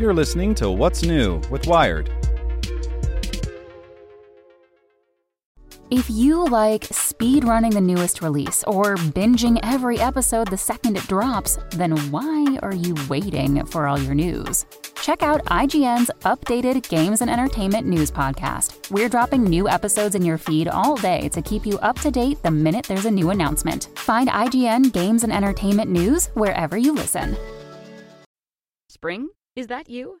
You're listening to What's New with Wired. If you like speedrunning the newest release or binging every episode the second it drops, then why are you waiting for all your news? Check out IGN's updated Games and Entertainment News podcast. We're dropping new episodes in your feed all day to keep you up to date the minute there's a new announcement. Find IGN Games and Entertainment News wherever you listen. Spring? Is that you?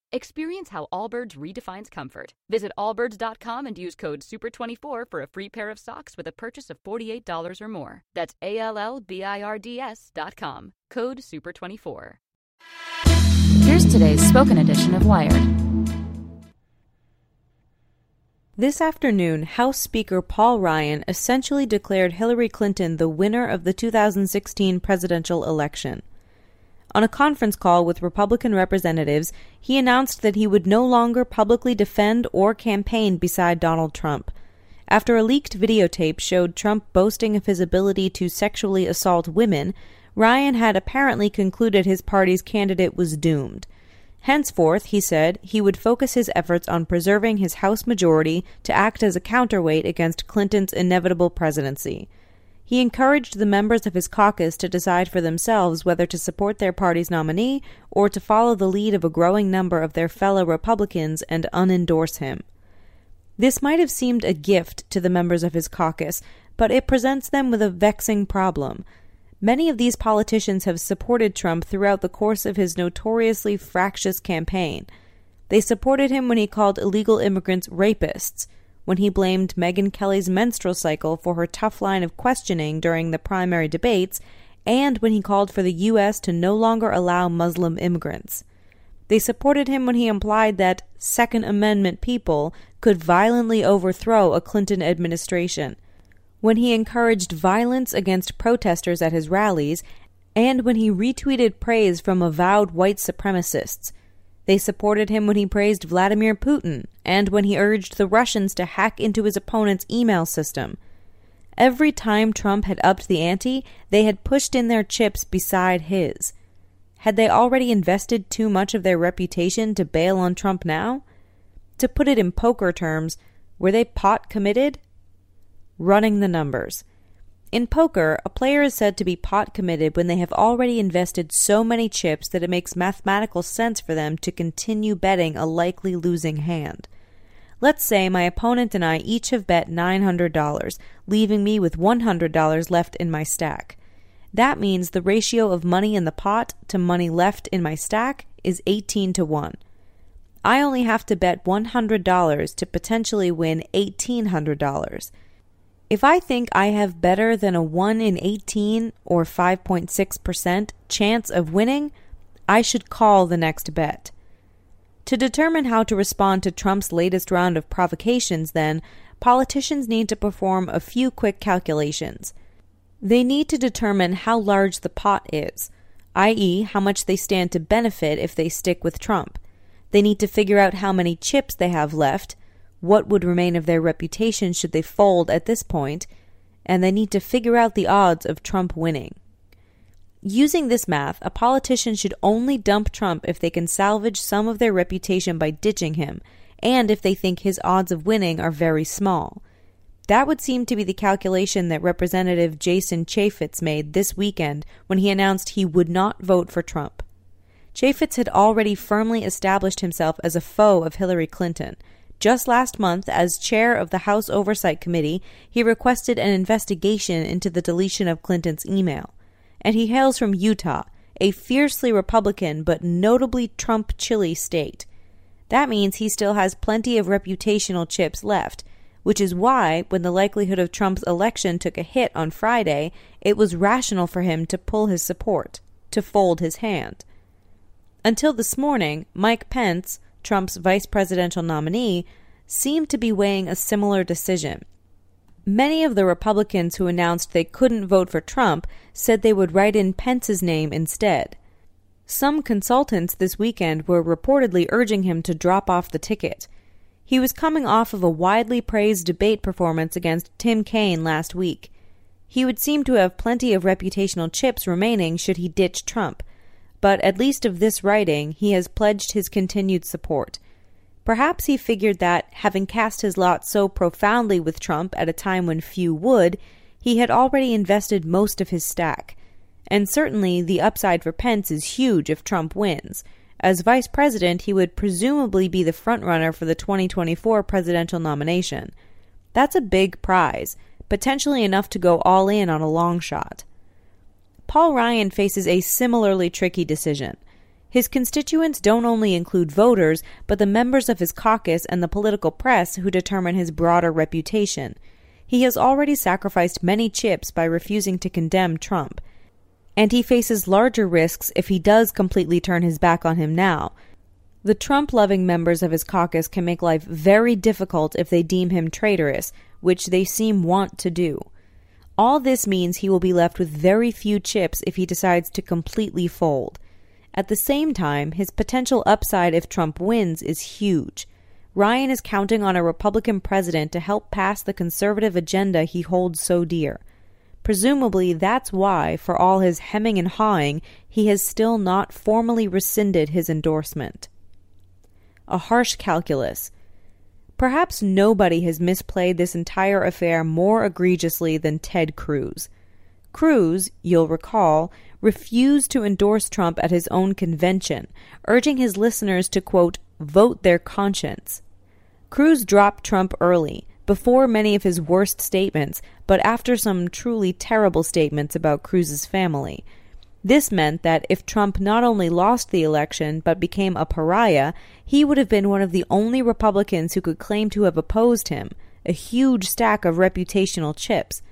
Experience how Allbirds redefines comfort. Visit allbirds.com and use code SUPER24 for a free pair of socks with a purchase of $48 or more. That's ALLBIRDS.com. Code SUPER24. Here's today's spoken edition of Wired. This afternoon, House Speaker Paul Ryan essentially declared Hillary Clinton the winner of the 2016 presidential election. On a conference call with Republican representatives, he announced that he would no longer publicly defend or campaign beside Donald Trump, after a leaked videotape showed Trump boasting of his ability to sexually assault women. Ryan had apparently concluded his party's candidate was doomed. Henceforth, he said, he would focus his efforts on preserving his House majority to act as a counterweight against Clinton's inevitable presidency. He encouraged the members of his caucus to decide for themselves whether to support their party's nominee or to follow the lead of a growing number of their fellow Republicans and unendorse him. This might have seemed a gift to the members of his caucus, but it presents them with a vexing problem. Many of these politicians have supported Trump throughout the course of his notoriously fractious campaign. They supported him when he called illegal immigrants rapists, when he blamed Megyn Kelly's menstrual cycle for her tough line of questioning during the primary debates, and when he called for the U.S. to no longer allow Muslim immigrants. They supported him when he implied that Second Amendment people could violently overthrow a Clinton administration, when he encouraged violence against protesters at his rallies, and when he retweeted praise from avowed white supremacists. They supported him when he praised Vladimir Putin, and when he urged the Russians to hack into his opponent's email system. Every time Trump had upped the ante, they had pushed in their chips beside his. Had they already invested too much of their reputation to bail on Trump now? To put it in poker terms, were they pot committed? Running the numbers. In poker, a player is said to be pot committed when they have already invested so many chips that it makes mathematical sense for them to continue betting a likely losing hand. Let's say my opponent and I each have bet $900, leaving me with $100 left in my stack. That means the ratio of money in the pot to money left in my stack is 18 to 1. I only have to bet $100 to potentially win $1,800. If I think I have better than a 1 in 18 or 5.6% chance of winning, I should call the next bet. To determine how to respond to Trump's latest round of provocations, then, politicians need to perform a few quick calculations. They need to determine how large the pot is, i.e., how much they stand to benefit if they stick with Trump. They need to figure out how many chips they have left, what would remain of their reputation should they fold at this point, and they need to figure out the odds of Trump winning. Using this math, a politician should only dump Trump if they can salvage some of their reputation by ditching him, and if they think his odds of winning are very small. That would seem to be the calculation that Representative Jason Chaffetz made this weekend when he announced he would not vote for Trump. Chaffetz had already firmly established himself as a foe of Hillary Clinton. Just last month, as chair of the House Oversight Committee, he requested an investigation into the deletion of Clinton's email. And he hails from Utah, a fiercely Republican but notably Trump-chilly state. That means he still has plenty of reputational chips left, which is why, when the likelihood of Trump's election took a hit on Friday, it was rational for him to pull his support, to fold his hand. Until this morning, Mike Pence, Trump's vice presidential nominee, seemed to be weighing a similar decision. Many of the Republicans who announced they couldn't vote for Trump said they would write in Pence's name instead. Some consultants this weekend were reportedly urging him to drop off the ticket. He was coming off of a widely praised debate performance against Tim Kaine last week. He would seem to have plenty of reputational chips remaining should he ditch Trump, but at least of this writing, he has pledged his continued support. Perhaps he figured that, having cast his lot so profoundly with Trump at a time when few would, he had already invested most of his stack. And certainly the upside for Pence is huge if Trump wins. As vice president, he would presumably be the frontrunner for the 2024 presidential nomination. That's a big prize, potentially enough to go all in on a long shot. Paul Ryan faces a similarly tricky decision. His constituents don't only include voters, but the members of his caucus and the political press who determine his broader reputation. He has already sacrificed many chips by refusing to condemn Trump. And he faces larger risks if he does completely turn his back on him now. The Trump-loving members of his caucus can make life very difficult if they deem him traitorous, which they seem want to do. All this means he will be left with very few chips if he decides to completely fold. At the same time, his potential upside if Trump wins is huge. Ryan is counting on a Republican president to help pass the conservative agenda he holds so dear. Presumably, that's why, for all his hemming and hawing, he has still not formally rescinded his endorsement. A harsh calculus. Perhaps nobody has misplayed this entire affair more egregiously than Ted Cruz. Cruz, you'll recall, refused to endorse Trump at his own convention, urging his listeners to, quote, vote their conscience. Cruz dropped Trump early, before many of his worst statements, but after some truly terrible statements about Cruz's family. This meant that if Trump not only lost the election but became a pariah, he would have been one of the only Republicans who could claim to have opposed him, a huge stack of reputational chips.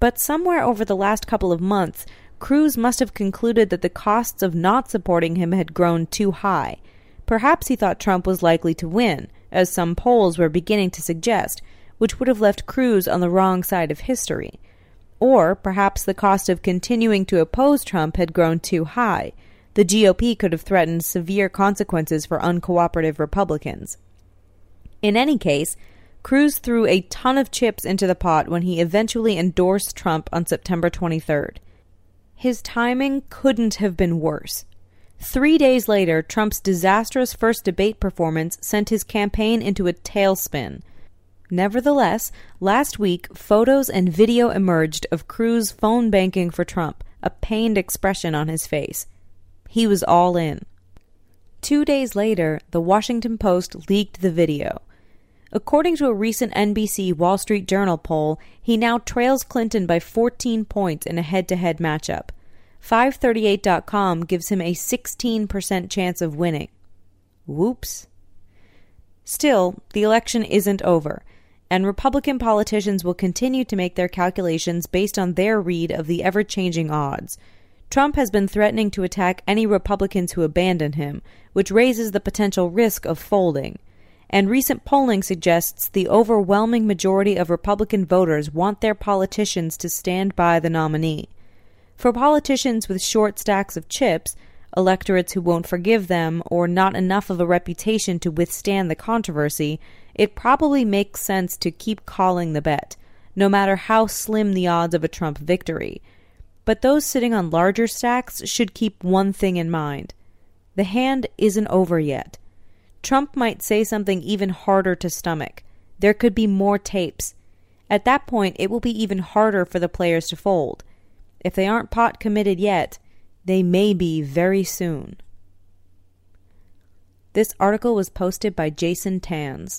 But somewhere over the last couple of months, Cruz must have concluded that the costs of not supporting him had grown too high. Perhaps he thought Trump was likely to win, as some polls were beginning to suggest, which would have left Cruz on the wrong side of history. Or perhaps the cost of continuing to oppose Trump had grown too high. The GOP could have threatened severe consequences for uncooperative Republicans. In any case, Cruz threw a ton of chips into the pot when he eventually endorsed Trump on September 23rd. His timing couldn't have been worse. 3 days later, Trump's disastrous first debate performance sent his campaign into a tailspin. Nevertheless, last week, photos and video emerged of Cruz phone banking for Trump, a pained expression on his face. He was all in. 2 days later, the Washington Post leaked the video. According to a recent NBC Wall Street Journal poll, he now trails Clinton by 14 points in a head-to-head matchup. 538.com gives him a 16% chance of winning. Whoops. Still, the election isn't over, and Republican politicians will continue to make their calculations based on their read of the ever-changing odds. Trump has been threatening to attack any Republicans who abandon him, which raises the potential risk of folding. And recent polling suggests the overwhelming majority of Republican voters want their politicians to stand by the nominee. For politicians with short stacks of chips, electorates who won't forgive them, or not enough of a reputation to withstand the controversy, it probably makes sense to keep calling the bet, no matter how slim the odds of a Trump victory. But those sitting on larger stacks should keep one thing in mind. The hand isn't over yet. Trump might say something even harder to stomach. There could be more tapes. At that point, it will be even harder for the players to fold. If they aren't pot committed yet, they may be very soon. This article was posted by Jason Tanz.